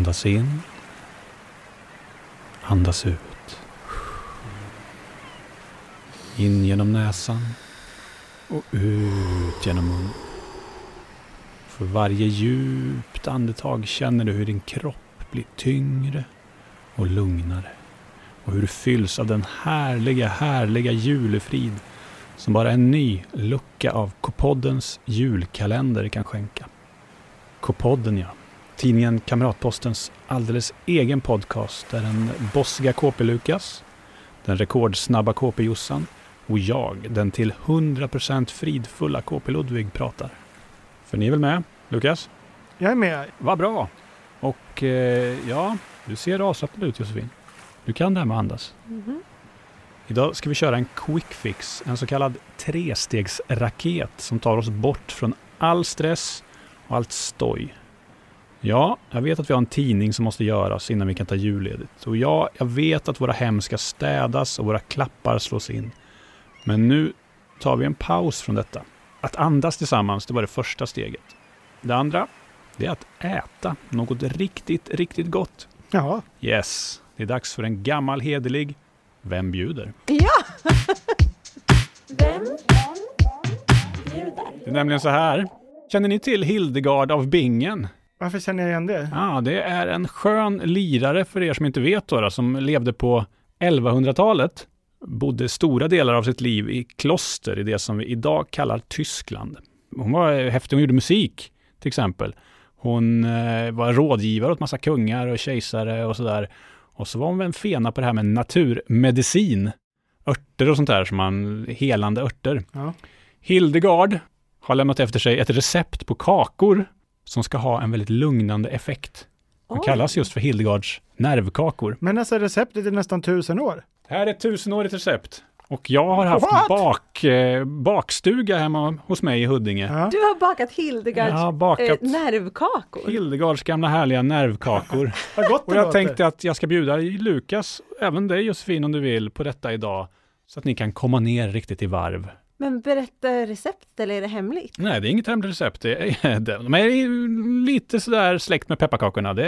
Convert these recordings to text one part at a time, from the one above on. Andas in. Andas ut. In genom näsan. Och ut genom munnen. För varje djupt andetag känner du hur din kropp blir tyngre och lugnare. Och hur du fylls av den härliga julefrid som bara en ny lucka av Kopoddens julkalender kan skänka. Kopodden, ja. Tidningen Kamratpostens alldeles egen podcast där den bossiga KP-Lukas, den rekordsnabba KP-Jossan och jag, den till 100% fridfulla KP-Ludvig, pratar. För ni är väl med, Lukas? Jag är med. Vad bra. Och ja, du ser avslappnad ut, Josefin. Du kan det här med andas. Mm-hmm. Idag ska vi köra en quick fix, en så kallad trestegsraket som tar oss bort från all stress och allt stoj. Ja, jag vet att vi har en tidning som måste göras innan vi kan ta julledigt. Och ja, jag vet att våra hem ska städas och våra klappar slås in. Men nu tar vi en paus från detta. Att andas tillsammans, det var det första steget. Det andra, det är att äta något riktigt gott. Jaha. Yes, det är dags för en gammal hederlig Vem bjuder? Ja! Vem bjuder? Det är nämligen så här. Känner ni till Hildegard av Bingen? Varför känner jag igen det? Ja, det är en skön lirare för er som inte vet då, som levde på 1100-talet. Bodde stora delar av sitt liv i kloster i det som vi idag kallar Tyskland. Hon var häftig, hon gjorde musik till exempel. Hon var rådgivare åt massa kungar och kejsare och sådär. Och så var hon en fena på det här med naturmedicin. Örter och sånt där, som man helande örter. Ja. Hildegard har lämnat efter sig ett recept på kakor som ska ha en väldigt lugnande effekt. De kallas just för Hildegards nervkakor. Men alltså receptet är nästan 1000 år. Det här är ett 1000-årigt recept. Och jag har haft bakstuga hemma hos mig i Huddinge. Ja. Du har bakat Hildegards nervkakor. Hildegards gamla härliga nervkakor. Och jag tänkte att jag ska bjuda Lukas, även dig Josefin om du vill, på detta idag. Så att ni kan komma ner riktigt i varv. Men berätta recept, eller är det hemligt? Nej, det är inget hemligt recept. De är lite sådär släkt med pepparkakorna. Det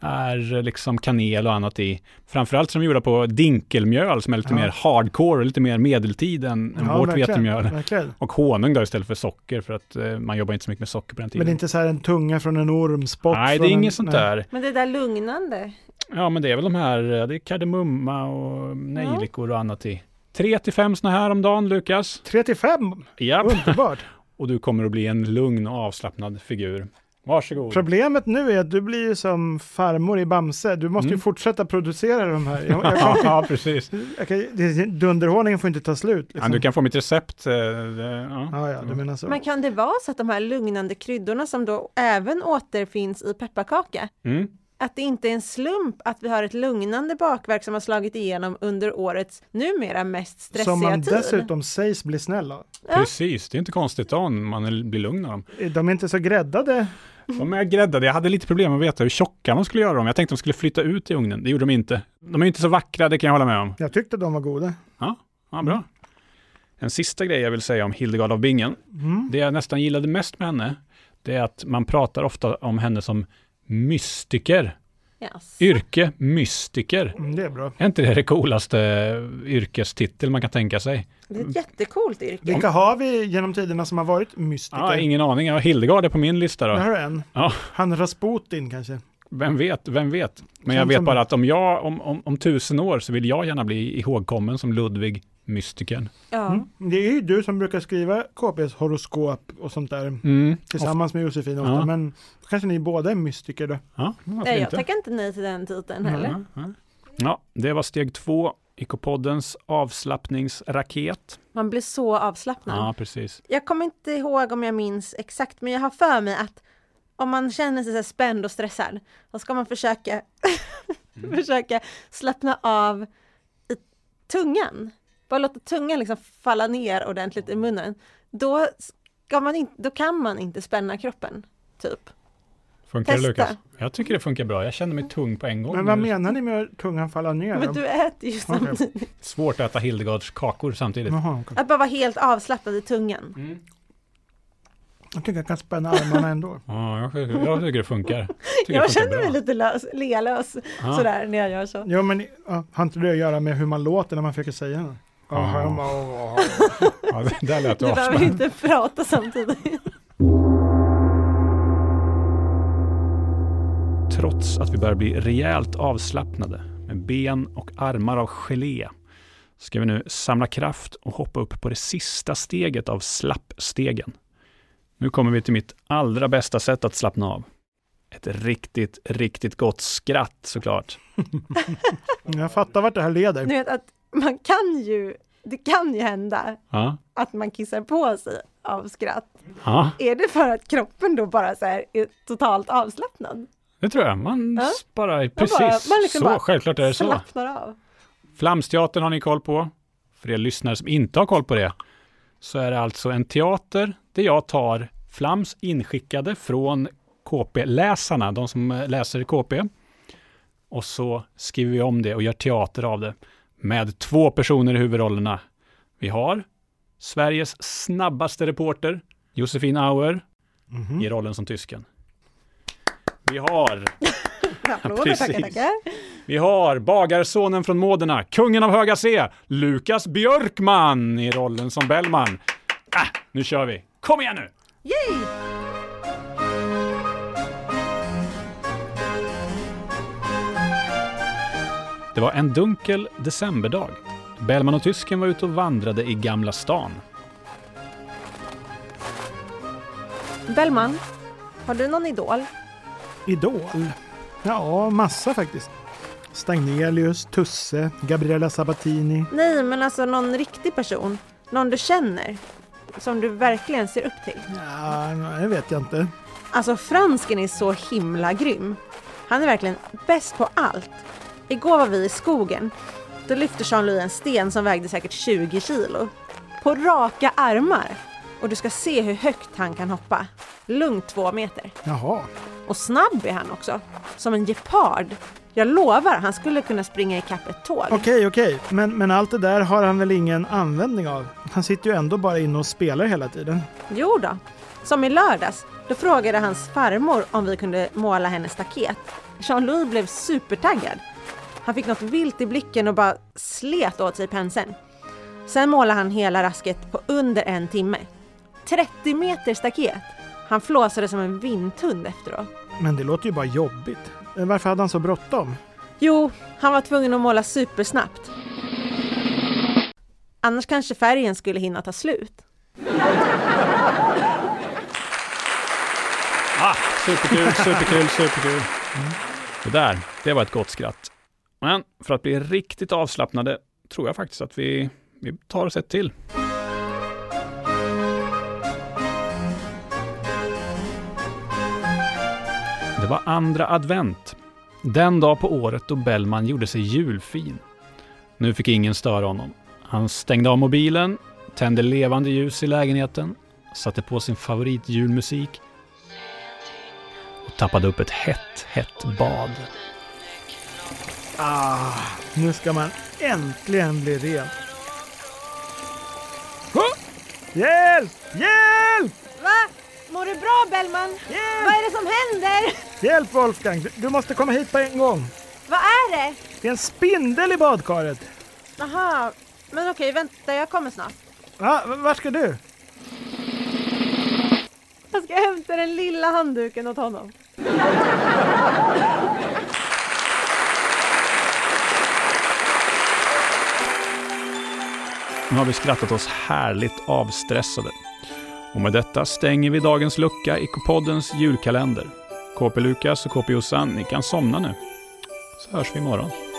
är liksom kanel och annat i. Framförallt som gjorda på dinkelmjöl som är lite mer hardcore, lite mer medeltid än vårt vetemjöl. Och honung då istället för socker, för att man jobbar inte så mycket med socker på den tiden. Men det är inte så här en tunga från en ormspott? Nej, det är inget sånt där. Men det där lugnande? Ja, men det är väl de här, det är kardemumma och nejlikor och annat i. 3-5 såna här om dagen, Lukas. 3-5? Ja. Underbart. Och du kommer att bli en lugn och avslappnad figur. Varsågod. Problemet nu är att du blir ju som farmor i Bamse. Du måste ju fortsätta producera de här. Ja, precis. Dunderhållningen får inte ta slut. Liksom. Ja, du kan få mitt recept. Du menar så. Men kan det vara så att de här lugnande kryddorna som då även återfinns i pepparkaka? Mm. Att det inte är en slump att vi har ett lugnande bakverk som har slagit igenom under årets numera mest stressiga tid. Som man dessutom sägs bli snälla. Ja. Precis, det är inte konstigt om man blir lugn av dem. De är inte så gräddade. De är gräddade. Jag hade lite problem med att veta hur tjocka man skulle göra dem. Jag tänkte att de skulle flytta ut i ugnen. Det gjorde de inte. De är inte så vackra, det kan jag hålla med om. Jag tyckte de var goda. Ja bra. En sista grej jag vill säga om Hildegard av Bingen. Mm. Det jag nästan gillade mest med henne, det är att man pratar ofta om henne som mystiker. Yes. Yrke mystiker. Det är bra. Är inte det det coolaste yrkestitel man kan tänka sig? Det är ett jättecoolt yrke. Vilka har vi genom tiderna som har varit mystiker? Ja, ingen aning. Jag har Hildegard är på min lista då. Där har du en. Ja. Han Rasputin kanske. Vem vet. Men jag vet bara att om 1000 år så vill jag gärna bli ihågkommen som Ludvig Mystiken. Ja. Mm. Det är ju du som brukar skriva KPs horoskop och sånt där tillsammans med Josefin ofta, men kanske ni båda är mystiker då. Ja, nej, jag tackar inte nej till den titeln heller. Ja, det var steg 2 i Kopoddens avslappningsraket. Man blir så avslappnad. Ja, precis. Jag kommer inte ihåg om jag minns exakt, men jag har för mig att om man känner sig så spänd och stressad, då ska man försöka slappna av i tungan. Bara låta tungan liksom falla ner ordentligt i munnen. Då kan man inte spänna kroppen, typ. Funkar det, Lukas? Jag tycker det funkar bra. Jag känner mig tung på en gång. Men vad menar ni med att tungan falla ner? Men du äter ju samtidigt. Svårt att äta Hildegards kakor samtidigt. Att bara vara helt avslappnad i tungan. Mm. Jag tycker jag kan spänna armarna ändå. Ja, jag tycker det funkar. Jag känner mig lite lelös sådär när jag gör så. Ja, men har inte det att göra med hur man låter när man försöker säga det? Ja, det där lät avspänd. Du behöver inte prata samtidigt. Trots att vi börjar bli rejält avslappnade med ben och armar av gelé ska vi nu samla kraft och hoppa upp på det sista steget av slappstegen. Nu kommer vi till mitt allra bästa sätt att slappna av. Ett riktigt, riktigt gott skratt såklart. Jag fattar vart det här leder. Du vet att det kan ju hända att man kissar på sig av skratt. Ja. Är det för att kroppen då bara så här är totalt avslappnad? Det tror jag. Man sparar precis man liksom så. Självklart är det så. Av. Flamsteatern har ni koll på. För er lyssnare som inte har koll på det så är det alltså en teater där jag tar flams inskickade från KP-läsarna, de som läser KP. Och så skriver vi om det och gör teater av det med 2 personer i huvudrollerna. Vi har Sveriges snabbaste reporter, Josefin Auer, i rollen som tysken. Vi har Vi har bagarsonen från Modena, kungen av Höga C, Lukas Björkman i rollen som Bellman. Nu kör vi. Kom igen nu. Yay! Det var en dunkel decemberdag. Bellman och tysken var ute och vandrade i Gamla stan. Bellman, har du någon idol? Idol? Ja, massa faktiskt. Stagnelius, Tusse, Gabriella Sabatini. Nej, men alltså någon riktig person. Någon du känner. Som du verkligen ser upp till. Ja, det vet jag inte. Alltså, fransken är så himla grym. Han är verkligen bäst på allt. Igår var vi i skogen. Då lyfte Jean-Louis en sten som vägde säkert 20 kilo. På raka armar. Och du ska se hur högt han kan hoppa. Lugnt 2 meter. Jaha. Och snabb är han också. Som en gepard. Jag lovar, han skulle kunna springa i kapp ett tåg. Okej. Men allt det där har han väl ingen användning av? Han sitter ju ändå bara inne och spelar hela tiden. Jo då. Som i lördags. Då frågade hans farmor om vi kunde måla hennes staket. Jean-Louis blev supertaggad. Han fick något vilt i blicken och bara slet åt sig penseln. Sen målade han hela rasket på under 1 timme. 30 meter staket. Han flåsade som en vindtund efteråt. Men det låter ju bara jobbigt. Varför hade han så bråttom? Jo, han var tvungen att måla supersnabbt. Annars kanske färgen skulle hinna ta slut. Superkul. Det var ett gott skratt. Men för att bli riktigt avslappnade tror jag faktiskt att vi tar oss ett till. Det var andra advent. Den dag på året då Bellman gjorde sig julfin. Nu fick ingen störa honom. Han stängde av mobilen, tände levande ljus i lägenheten, satte på sin favoritjulmusik och tappade upp ett hett bad. Nu ska man äntligen bli ren. Hjälp! Va? Mår du bra, Bellman? Hjälp! Vad är det som händer? Hjälp, Wolfgang. Du måste komma hit på en gång. Vad är det? Det är en spindel i badkaret. Aha, men okej, vänta. Jag kommer snart. Var ska du? Jag ska hämta den lilla handduken åt honom. Nu har vi skrattat oss härligt avstressade. Och med detta stänger vi dagens lucka i Kopoddens julkalender. KP Lukas och KP Jossan, ni kan somna nu. Så hörs vi imorgon.